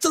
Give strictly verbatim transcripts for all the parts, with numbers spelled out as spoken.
The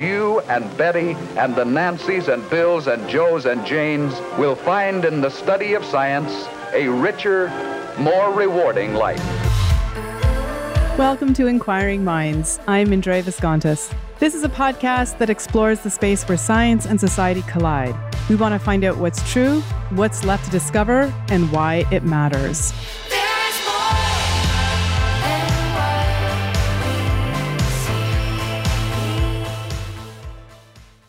You and Betty and the Nancys and Bills and Joes and Janes will find in the study of science a richer, more rewarding life. Welcome to Inquiring Minds. I'm Indra Visconti. This is a podcast that explores the space where science and society collide. We want to find out what's true, what's left to discover, and why it matters.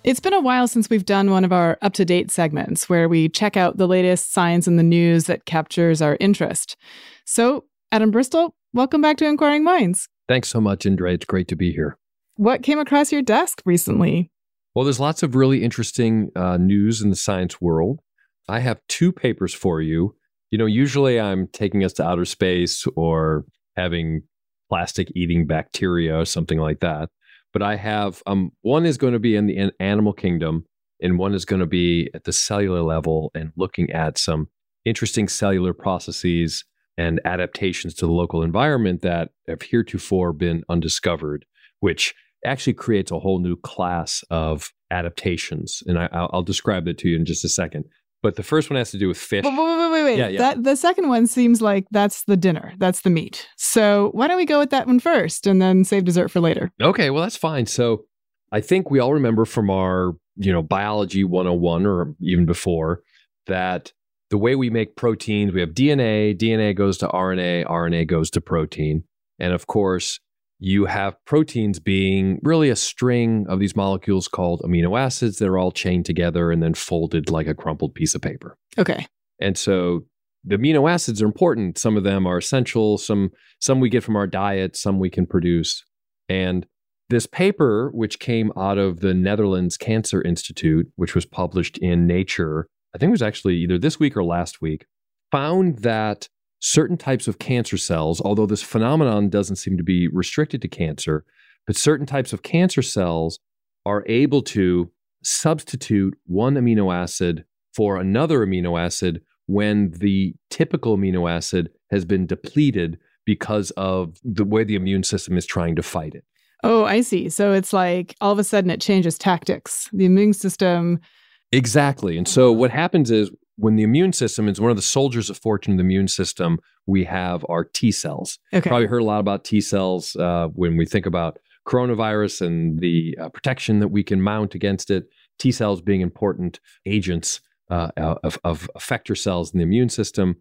It's been a while since we've done one of our up-to-date segments where we check out the latest science in the news that captures our interest. So, Adam Bristol, welcome back to Inquiring Minds. Thanks so much, Indra. It's great to be here. What came across your desk recently? Well, there's lots of really interesting uh, news in the science world. I have two papers for you. You know, usually I'm taking us to outer space or having plastic-eating bacteria or something like that. But I have, um, one is going to be in the animal kingdom, and one is going to be at the cellular level and looking at some interesting cellular processes and adaptations to the local environment that have heretofore been undiscovered, which actually creates a whole new class of adaptations. And I, I'll, I'll describe it to you in just a second. But the first one has to do with fish. Wait, wait, wait, wait. wait. Yeah, yeah. That, the second one seems like that's the dinner. That's the meat. So why don't we go with that one first and then save dessert for later? Okay, well, that's fine. So I think we all remember from our, you know, biology one oh one or even before that the way we make proteins, we have D N A. D N A goes to R N A. R N A goes to protein. And of course, you have proteins being really a string of these molecules called amino acids that are all chained together and then folded like a crumpled piece of paper. Okay. And so the amino acids are important. Some of them are essential. Some some we get from our diet. Some we can produce. And this paper, which came out of the Netherlands Cancer Institute, which was published in Nature, I think it was actually either this week or last week, found that certain types of cancer cells, although this phenomenon doesn't seem to be restricted to cancer, but certain types of cancer cells are able to substitute one amino acid for another amino acid when the typical amino acid has been depleted because of the way the immune system is trying to fight it. Oh, I see. So it's like all of a sudden it changes tactics. The immune system... Exactly. And so what happens is, when the immune system is one of the soldiers of fortune of the immune system, we have our T cells. Okay. Probably heard a lot about T cells uh, when we think about coronavirus and the uh, protection that we can mount against it. T cells being important agents uh, of, of effector cells in the immune system.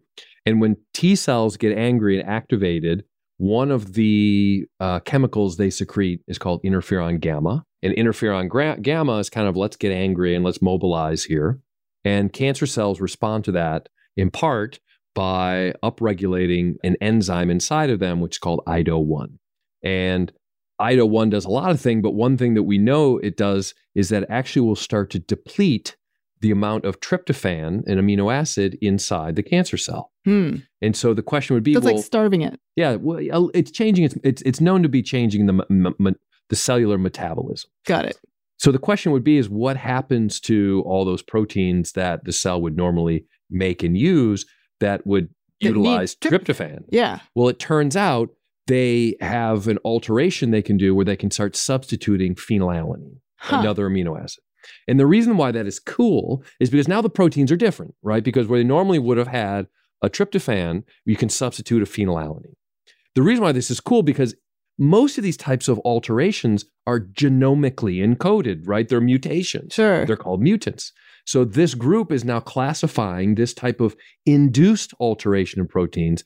And when T cells get angry and activated, one of the uh, chemicals they secrete is called interferon gamma. And interferon gra- gamma is kind of let's get angry and let's mobilize here. And cancer cells respond to that in part by upregulating an enzyme inside of them, which is called I D O one. And I D O one does a lot of things, but one thing that we know it does is that it actually will start to deplete the amount of tryptophan, an amino acid, inside the cancer cell. Hmm. And so the question would be, That's well, like starving it. Yeah, well, it's changing. It's it's, it's known to be changing the m- m- the cellular metabolism. Got it. So the question would be is what happens to all those proteins that the cell would normally make and use that would that utilize tryp- tryptophan? Yeah. Well, it turns out they have an alteration they can do where they can start substituting phenylalanine, huh. another amino acid. And the reason why that is cool is because now the proteins are different, right? Because where they normally would have had a tryptophan, you can substitute a phenylalanine. The reason why this is cool because most of these types of alterations are genomically encoded, right? They're mutations. Sure. They're called mutants. So this group is now classifying this type of induced alteration in proteins,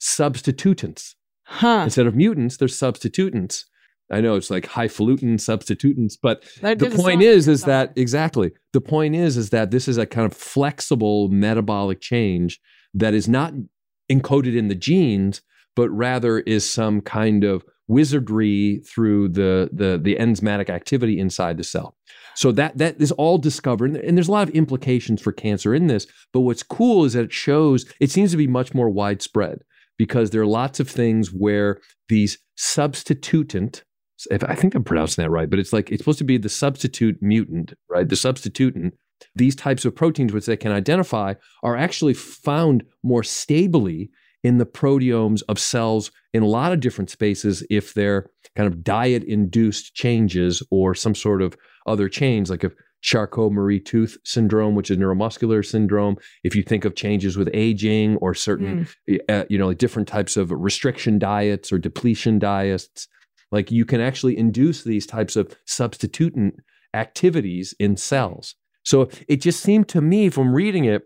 substitutants. Huh. Instead of mutants, they're substitutants. I know it's like highfalutin substitutants, but that the point is, is that, exactly. The point is, is that this is a kind of flexible metabolic change that is not encoded in the genes, but rather is some kind of wizardry through the, the, the enzymatic activity inside the cell. So that that is all discovered, and there's a lot of implications for cancer in this, but what's cool is that it shows, it seems to be much more widespread, because there are lots of things where these substitutant, if I think I'm pronouncing that right, but it's like, it's supposed to be the substitute mutant, right? The substitutant, these types of proteins which they can identify are actually found more stably in the proteomes of cells in a lot of different spaces if they're kind of diet-induced changes or some sort of other change, like if Charcot-Marie-Tooth syndrome, which is neuromuscular syndrome, if you think of changes with aging or certain, mm. uh, you know, like different types of restriction diets or depletion diets, like you can actually induce these types of substitutant activities in cells. So it just seemed to me from reading it,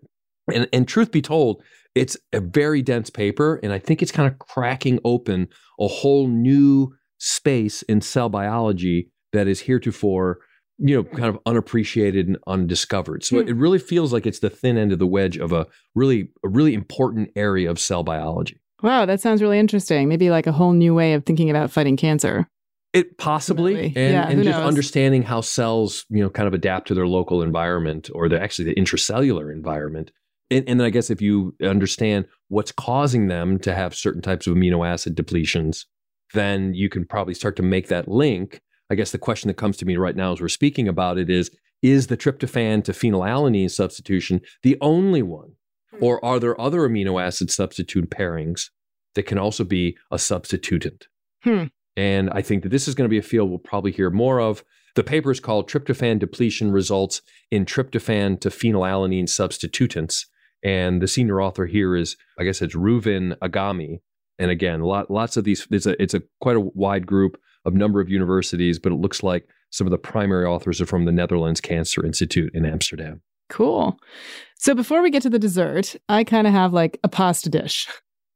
and, and truth be told, it's a very dense paper, and I think it's kind of cracking open a whole new space in cell biology that is heretofore, you know, kind of unappreciated and undiscovered. So mm. it really feels like it's the thin end of the wedge of a really, a really important area of cell biology. Wow, that sounds really interesting. Maybe like a whole new way of thinking about fighting cancer. It possibly, Definitely. and, yeah, and just knows? understanding how cells, you know, kind of adapt to their local environment or the actually the intracellular environment. And, and I guess if you understand what's causing them to have certain types of amino acid depletions, then you can probably start to make that link. I guess the question that comes to me right now as we're speaking about it is, is the tryptophan to phenylalanine substitution the only one? Or are there other amino acid substitute pairings that can also be a substitutant? Hmm. And I think that this is going to be a field we'll probably hear more of. The paper is called Tryptophan Depletion Results in Tryptophan to Phenylalanine Substitutants. And the senior author here is, I guess it's Reuven Agami. And again, lot, lots of these, it's a, it's a quite a wide group of number of universities, but it looks like some of the primary authors are from the Netherlands Cancer Institute in Amsterdam. Cool. So before we get to the dessert, I kind of have like a pasta dish.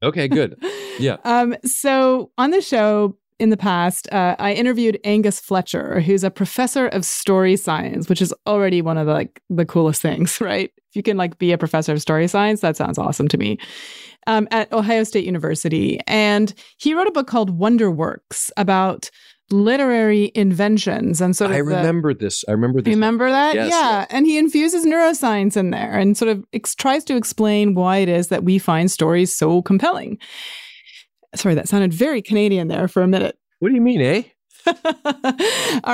Okay, good. Yeah. um. So on the show in the past, uh, I interviewed Angus Fletcher, who's a professor of story science, which is already one of the, like the coolest things, right? If you can like be a professor of story science, that sounds awesome to me. Um, at Ohio State University. And he wrote a book called Wonderworks about literary inventions. And sort of I remember the, this. I remember this. Remember that? Yes, yeah. Yes. And he infuses neuroscience in there and sort of ex- tries to explain why it is that we find stories so compelling. Sorry, that sounded very Canadian there for a minute. What do you mean, eh? All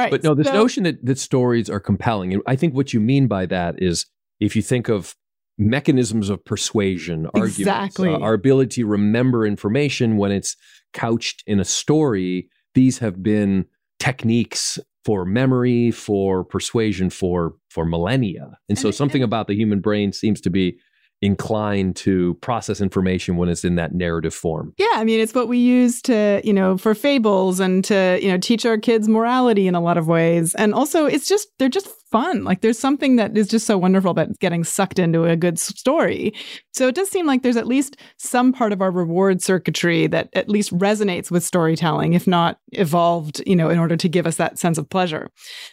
right. But no, this so, notion that, that stories are compelling. And I think what you mean by that is if you think of mechanisms of persuasion, arguments, exactly. uh, our ability to remember information when it's couched in a story, these have been techniques for memory, for persuasion, for for millennia. And so something about the human brain seems to be inclined to process information when it's in that narrative form. Yeah, I mean, it's what we use to, you know, for fables and to, you know, teach our kids morality in a lot of ways. And also, it's just, they're just fun. Like, there's something that is just so wonderful about getting sucked into a good story. So it does seem like there's at least some part of our reward circuitry that at least resonates with storytelling, if not evolved, you know, in order to give us that sense of pleasure.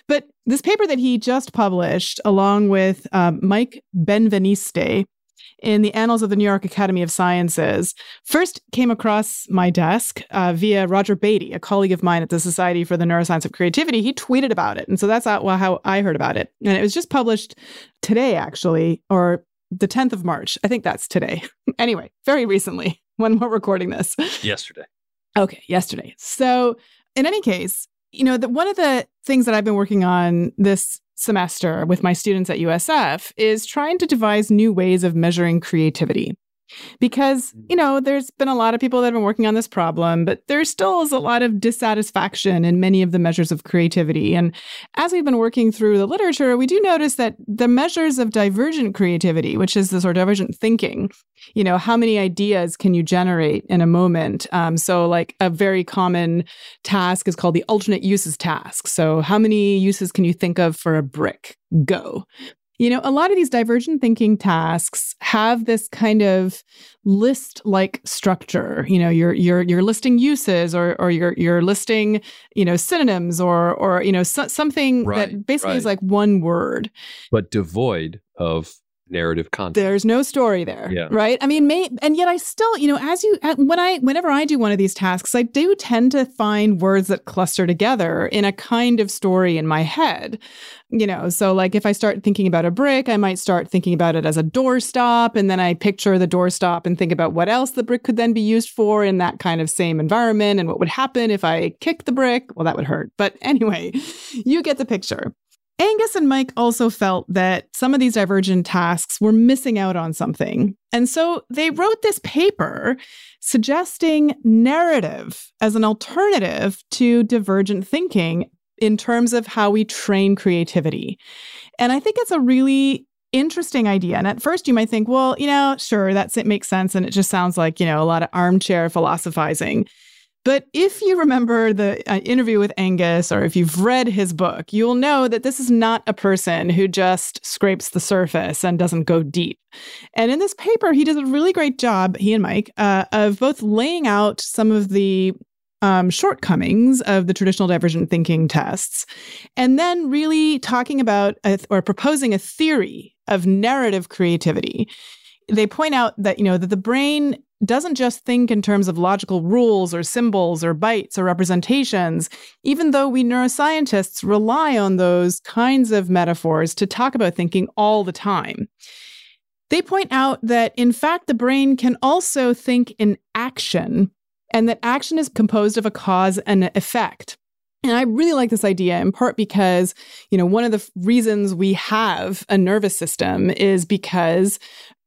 But this paper that he just published, along with um, Mike Benveniste, in the Annals of the New York Academy of Sciences, first came across my desk uh, via Roger Beatty, a colleague of mine at the Society for the Neuroscience of Creativity. He tweeted about it. And so that's how I heard about it. And it was just published today, actually, or the tenth of March. I think that's today. Anyway, very recently, when we're recording this. Yesterday. Okay, yesterday. So in any case, you know, the, one of the things that I've been working on this semester with my students at U S F is trying to devise new ways of measuring creativity. Because, you know, there's been a lot of people that have been working on this problem, but there still is a lot of dissatisfaction in many of the measures of creativity. And as we've been working through the literature, we do notice that the measures of divergent creativity, which is the sort of divergent thinking, you know, how many ideas can you generate in a moment? Um, so like a very common task is called the alternate uses task. So how many uses can you think of for a brick? Go. You know, a lot of these divergent thinking tasks have this kind of list-like structure. You know, you're you're you're listing uses, or or you're you're listing, you know, synonyms, or or you know, so, something right, that basically right. is like one word, but devoid of narrative content. There's no story there, yeah. right? I mean, may, and yet I still, you know, as you when I whenever I do one of these tasks, I do tend to find words that cluster together in a kind of story in my head. You know, so like if I start thinking about a brick, I might start thinking about it as a doorstop, and then I picture the doorstop and think about what else the brick could then be used for in that kind of same environment, and what would happen if I kicked the brick. Well, that would hurt. But anyway, you get the picture. Angus and Mike also felt that some of these divergent tasks were missing out on something. And so they wrote this paper suggesting narrative as an alternative to divergent thinking in terms of how we train creativity. And I think it's a really interesting idea. And at first you might think, well, you know, sure, that's it makes sense. And it just sounds like, you know, a lot of armchair philosophizing. But if you remember the uh, interview with Angus, or if you've read his book, you'll know that this is not a person who just scrapes the surface and doesn't go deep. And in this paper, he does a really great job, he and Mike, uh, of both laying out some of the Um, shortcomings of the traditional divergent thinking tests, and then really talking about a th- or proposing a theory of narrative creativity. They point out that, you know, that the brain doesn't just think in terms of logical rules or symbols or bytes or representations, even though we neuroscientists rely on those kinds of metaphors to talk about thinking all the time. They point out that, in fact, the brain can also think in action, and that action is composed of a cause and an effect. And I really like this idea, in part because, you know, one of the f- reasons we have a nervous system is because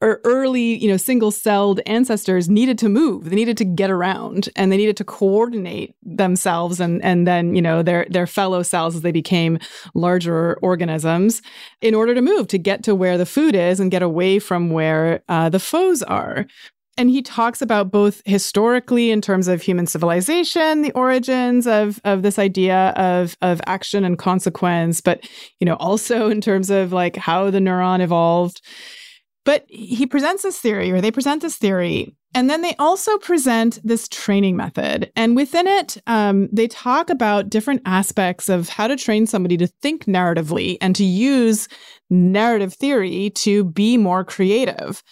our early, you know, single-celled ancestors needed to move. They needed to get around, and they needed to coordinate themselves and, and then, you know, their, their fellow cells as they became larger organisms in order to move, to get to where the food is and get away from where uh, the foes are. And he talks about both historically in terms of human civilization, the origins of, of this idea of, of action and consequence, but, you know, also in terms of like how the neuron evolved. But he presents this theory, or they present this theory, and then they also present this training method. And within it, um, they talk about different aspects of how to train somebody to think narratively and to use narrative theory to be more creative.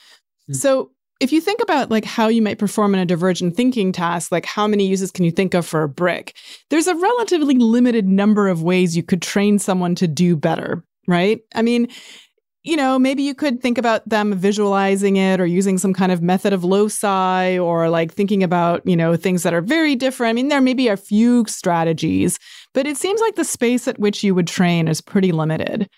Mm. So, if you think about like how you might perform in a divergent thinking task, like how many uses can you think of for a brick, there's a relatively limited number of ways you could train someone to do better, right? I mean, you know, maybe you could think about them visualizing it, or using some kind of method of loci, or like thinking about, you know, things that are very different. I mean, there may be a few strategies, but it seems like the space at which you would train is pretty limited.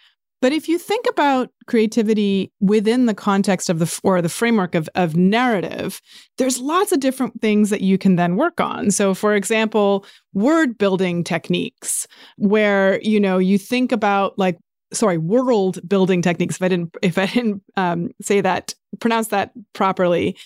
But if you think about creativity within the context of the, or the framework of, of narrative, there's lots of different things that you can then work on. So, for example, word building techniques, where, you know, you think about like, sorry, world building techniques, if I didn't, if I didn't um, say that, pronounce that properly,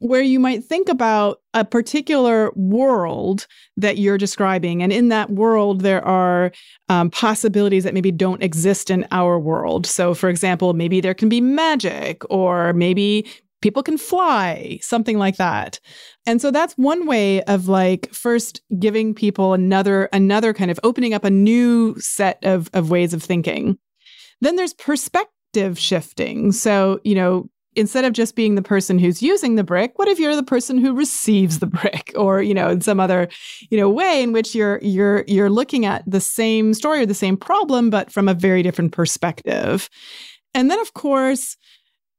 where you might think about a particular world that you're describing. And in that world, there are um, possibilities that maybe don't exist in our world. So, for example, maybe there can be magic, or maybe people can fly, something like that. And so that's one way of like first giving people another, another kind of opening up a new set of, of ways of thinking. Then there's perspective shifting. So, you know, instead of just being the person who's using the brick, what if you're the person who receives the brick, or, you know, in some other, you know, way in which you're you're you're looking at the same story or the same problem, but from a very different perspective. And then, of course,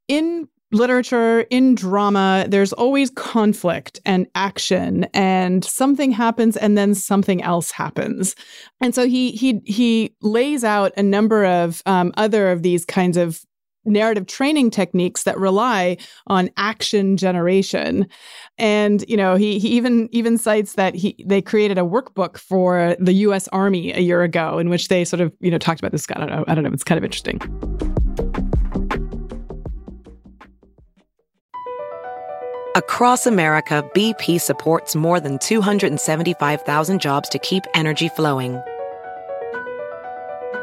in literature, in drama, there's always conflict and action, and something happens and then something else happens. And so he he he lays out a number of um, other of these kinds of narrative training techniques that rely on action generation. And, you know, he, he even even cites that he they created a workbook for the U S Army a year ago in which they sort of, you know, talked about this. I don't know. I don't know. It's kind of interesting. Across America, B P supports more than two hundred seventy-five thousand jobs to keep energy flowing.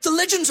The legends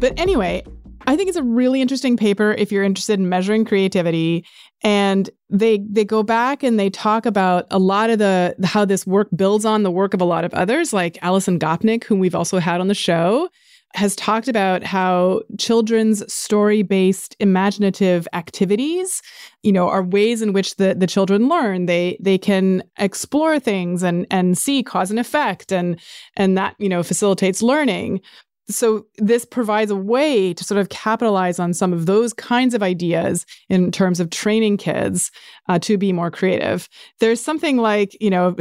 But anyway, I think it's a really interesting paper if you're interested in measuring creativity. And they they go back and they talk about a lot of the how this work builds on the work of a lot of others, like Alison Gopnik, whom we've also had on the show, has talked about how children's story-based imaginative activities, you know, are ways in which the, the children learn. They they can explore things and and see cause and effect, and and that, you know, facilitates learning. So this provides a way to sort of capitalize on some of those kinds of ideas in terms of training kids uh, to be more creative. There's something like, you know,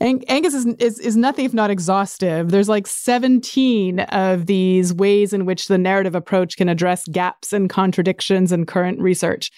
Ang- Angus is, is is nothing if not exhaustive. There's like seventeen of these ways in which the narrative approach can address gaps and contradictions in current research.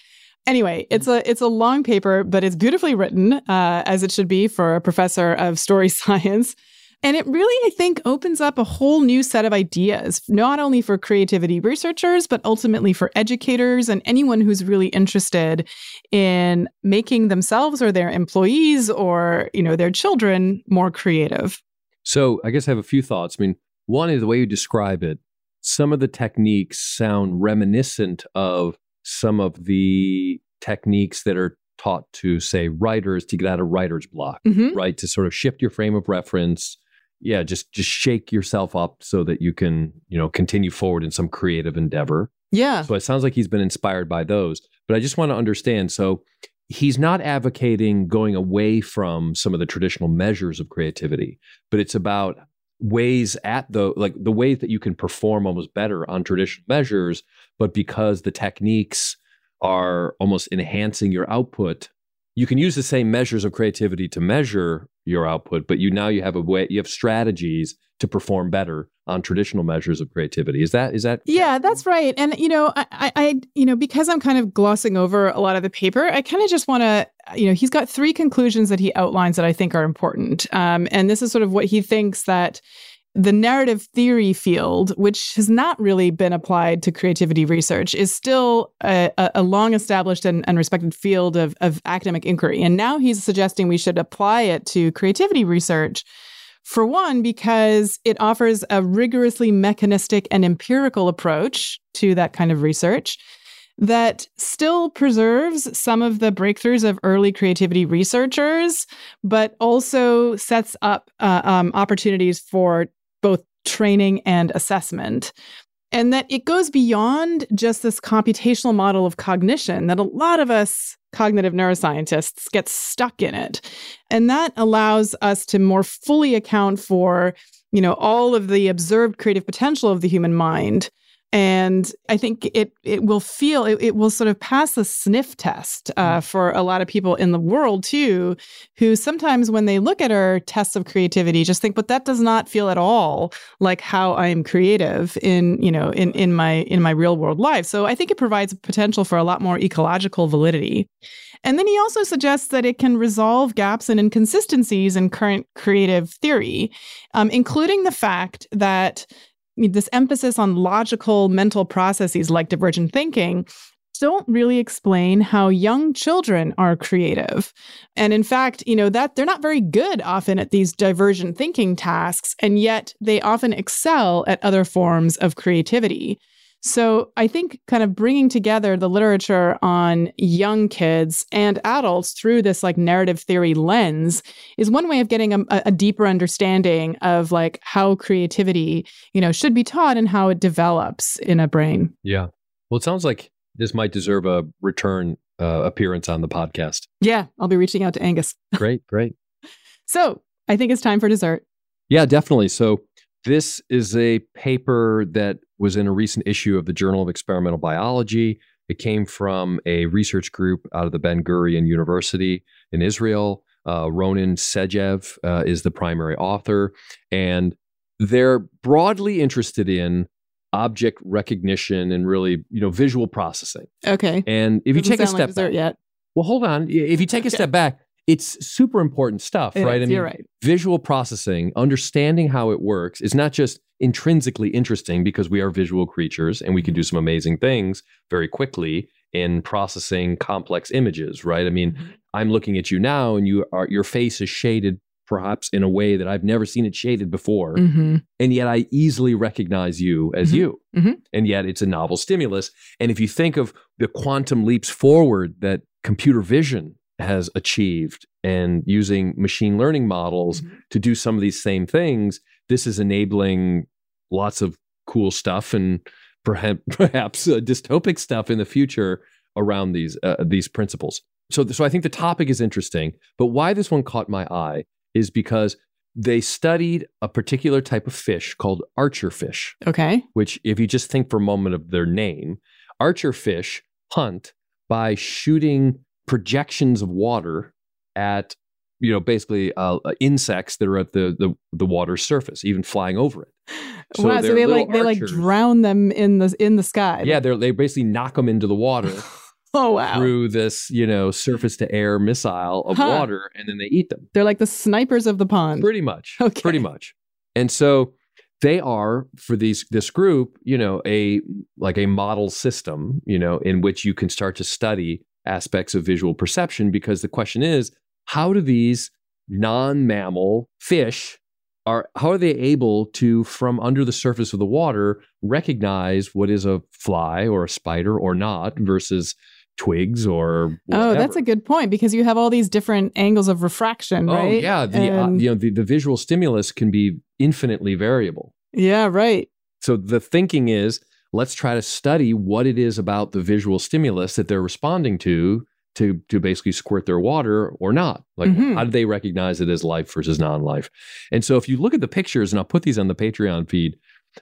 Anyway, it's a it's a long paper, but it's beautifully written, uh, as it should be for a professor of story science. And it really, I think, opens up a whole new set of ideas, not only for creativity researchers, but ultimately for educators and anyone who's really interested in making themselves or their employees or, you know, their children more creative. So I guess I have a few thoughts. I mean, one is the way you describe it. Some of the techniques sound reminiscent of some of the techniques that are taught to, say, writers to get out of writer's block, mm-hmm. right? To sort of shift your frame of reference. Yeah, just just shake yourself up so that you can, you know, continue forward in some creative endeavor. Yeah. So it sounds like he's been inspired by those. But I just want to understand. So he's not advocating going away from some of the traditional measures of creativity, but it's about ways at the, like the ways that you can perform almost better on traditional measures, but because the techniques are almost enhancing your output. You can use the same measures of creativity to measure your output, but you now you have a way, you have strategies to perform better on traditional measures of creativity. Is that, is that? Yeah, that's right. And, you know, I, I, you know, because I'm kind of glossing over a lot of the paper, I kind of just want to, you know, he's got three conclusions that he outlines that I think are important. Um, and this is sort of what he thinks that the narrative theory field, which has not really been applied to creativity research, is still a, a long-established and, and respected field of, of academic inquiry. And now he's suggesting we should apply it to creativity research, for one, because it offers a rigorously mechanistic and empirical approach to that kind of research that still preserves some of the breakthroughs of early creativity researchers, but also sets up uh, um, opportunities for both training and assessment. And that it goes beyond just this computational model of cognition that a lot of us cognitive neuroscientists get stuck in it. And that allows us to more fully account for, you know, all of the observed creative potential of the human mind And I think it it will feel, it, it will sort of pass the sniff test uh, for a lot of people in the world, too, who sometimes when they look at our tests of creativity, just think, but that does not feel at all like how I'm creative in, you know, in, in my in my real world life. So I think it provides potential for a lot more ecological validity. And then he also suggests that it can resolve gaps and inconsistencies in current creative theory, um, including the fact that this emphasis on logical mental processes like divergent thinking don't really explain how young children are creative. And in fact, you know, that they're not very good often at these divergent thinking tasks, and yet they often excel at other forms of creativity. So I think kind of bringing together the literature on young kids and adults through this like narrative theory lens is one way of getting a, a deeper understanding of like how creativity, you know, should be taught and how it develops in a brain. Yeah. Well, it sounds like this might deserve a return uh, appearance on the podcast. Yeah. I'll be reaching out to Angus. Great. Great. So I think it's time for dessert. Yeah, definitely. So this is a paper that was in a recent issue of the Journal of Experimental Biology. It came from a research group out of the Ben Gurion University in Israel. Uh, Ronan Segev uh, is the primary author. And they're broadly interested in object recognition and really, you know, visual processing. Okay. And if Doesn't you take a step like dessert back, yet. Well, hold on. If you take a step back, it's super important stuff, it right? Is, I mean, you're right. Visual processing, understanding how it works is not just intrinsically interesting because we are visual creatures and we can do some amazing things very quickly in processing complex images, right? I mean, mm-hmm. I'm looking at you now and you are your face is shaded perhaps in a way that I've never seen it shaded before. Mm-hmm. And yet I easily recognize you as mm-hmm. you. Mm-hmm. And yet it's a novel stimulus. And if you think of the quantum leaps forward that computer vision has achieved and using machine learning models mm-hmm. to do some of these same things, this is enabling lots of cool stuff and perhaps, perhaps uh, dystopic stuff in the future around these uh, these principles. So, so I think the topic is interesting, but why this one caught my eye is because they studied a particular type of fish called archer fish. Okay. Which, if you just think for a moment of their name, archer fish hunt by shooting projections of water at, you know, basically uh, insects that are at the, the the water's surface, even flying over it. So wow! So they like they archers. like drown them in the in the sky. Yeah, they they basically knock them into the water. Oh wow! Through this, you know, surface to air missile of huh. water, and then they eat them. They're like the snipers of the pond. Pretty much. Okay. Pretty much. And so they are, for these this group, you know, a like a model system, you know, in which you can start to study aspects of visual perception, because the question is, how do these non-mammal fish are how are they able to, from under the surface of the water, recognize what is a fly or a spider or not versus twigs or whatever? Oh, that's a good point, because you have all these different angles of refraction, oh, right? Oh yeah, the and... uh, you know the, the visual stimulus can be infinitely variable. Yeah, right. So the thinking is, let's try to study what it is about the visual stimulus that they're responding to to, to basically squirt their water or not. Like, mm-hmm. how do they recognize it as life versus non-life? And so if you look at the pictures, and I'll put these on the Patreon feed,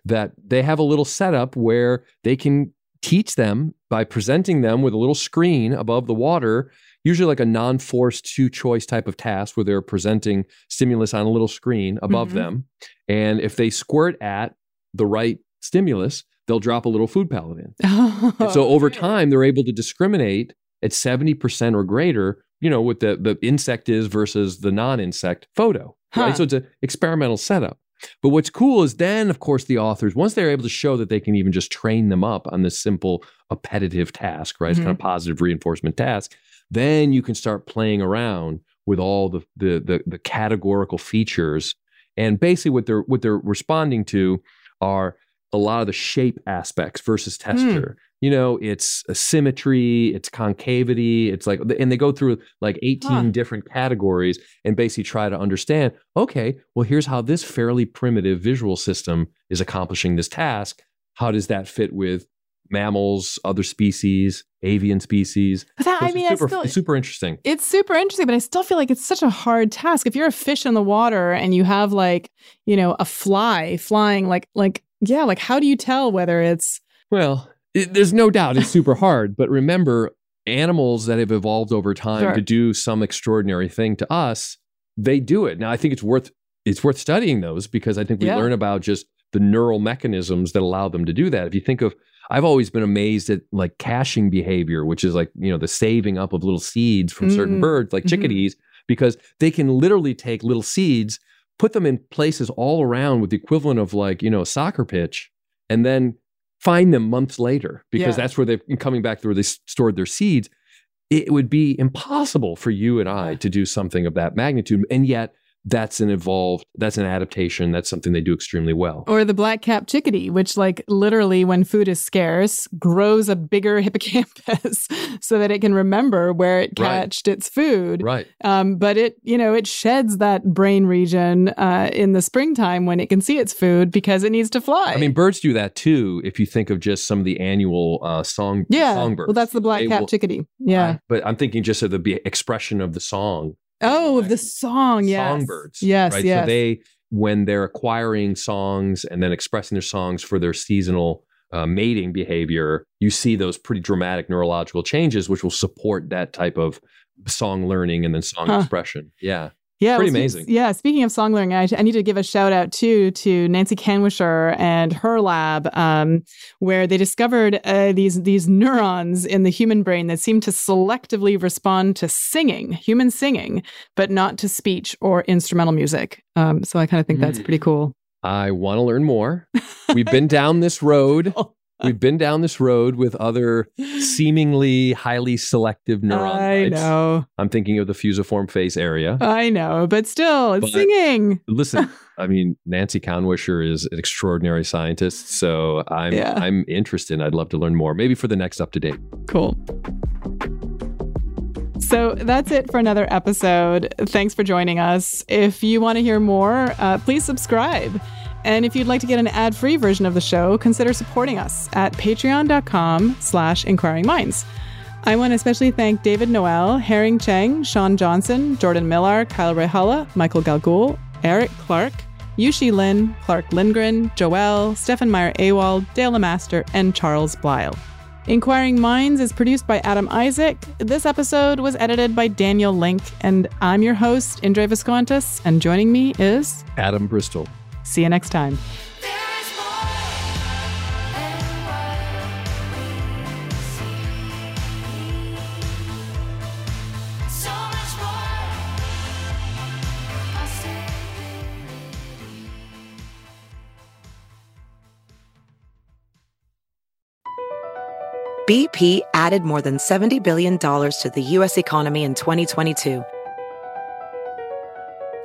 that they have a little setup where they can teach them by presenting them with a little screen above the water, usually like a non-forced two-choice type of task where they're presenting stimulus on a little screen above mm-hmm. them. And if they squirt at the right stimulus, they'll drop a little food pellet in. Oh, and so over time, they're able to discriminate at seventy percent or greater, you know, what the, the insect is versus the non-insect photo, huh. right? So it's an experimental setup. But what's cool is then, of course, the authors, once they're able to show that they can even just train them up on this simple appetitive task, right? It's mm-hmm. kind of positive reinforcement task. Then you can start playing around with all the the the, the categorical features. And basically what they're what they're responding to are a lot of the shape aspects versus texture. Hmm. You know, it's symmetry, it's concavity, it's like, and they go through like eighteen huh. different categories and basically try to understand, okay, well, here's how this fairly primitive visual system is accomplishing this task. How does that fit with mammals, other species, avian species? That, I mean, super, I still, it's super interesting. It's super interesting, but I still feel like it's such a hard task. If you're a fish in the water and you have like, you know, a fly flying like, like, yeah, like how do you tell whether it's Well, it, there's no doubt it's super hard. But remember, animals that have evolved over time sure. to do some extraordinary thing to us, they do it. Now, I think it's worth it's worth studying those, because I think we yeah. learn about just the neural mechanisms that allow them to do that. If you think of, I've always been amazed at like caching behavior, which is like, you know, the saving up of little seeds from mm-hmm. certain birds like mm-hmm. chickadees, because they can literally take little seeds, put them in places all around with the equivalent of like, you know, a soccer pitch, and then find them months later, because yeah. that's where they've been coming back to where they stored their seeds. It would be impossible for you and I to do something of that magnitude. And yet that's an evolved, that's an adaptation. That's something they do extremely well. Or the black-capped chickadee, which like literally when food is scarce, grows a bigger hippocampus so that it can remember where it cached right. its food. Right. Um, but it, you know, it sheds that brain region uh, in the springtime when it can see its food because it needs to fly. I mean, birds do that too, if you think of just some of the annual uh, song, yeah. songbirds. Well, that's the black-capped chickadee. Yeah. Uh, but I'm thinking just of the expression of the song. Oh, like the song, yes. Songbirds. Yes, right? yes. So they, when they're acquiring songs and then expressing their songs for their seasonal uh, mating behavior, you see those pretty dramatic neurological changes, which will support that type of song learning and then song huh. expression. Yeah. Yeah, pretty well, amazing. Yeah, speaking of song learning, I, I need to give a shout out too to Nancy Kanwisher and her lab, um, where they discovered uh, these these neurons in the human brain that seem to selectively respond to singing, human singing, but not to speech or instrumental music. Um, so I kind of think that's pretty cool. I want to learn more. We've been down this road. Oh. We've been down this road with other seemingly highly selective neuron I types. I know. I'm thinking of the fusiform face area. I know, but still, it's but, singing. Listen, I mean, Nancy Kanwisher is an extraordinary scientist, so I'm yeah. I'm interested. I'd love to learn more, maybe for the next Up to Date. Cool. So that's it for another episode. Thanks for joining us. If you want to hear more, uh, please subscribe. And if you'd like to get an ad-free version of the show, consider supporting us at patreon.com slash Inquiring Minds. I want to especially thank David Noel, Herring Cheng, Sean Johnson, Jordan Millar, Kyle Rehala, Michael Galgul, Eric Clark, Yushi Lin, Clark Lindgren, Joel, Stefan Meyer-Awald, Dale Lamaster, and Charles Blyle. Inquiring Minds is produced by Adam Isaac. This episode was edited by Daniel Link, and I'm your host, Indra Visconti, and joining me is... Adam Bristol. See you next time. B P added more than seventy billion dollars to the U S economy in twenty twenty-two.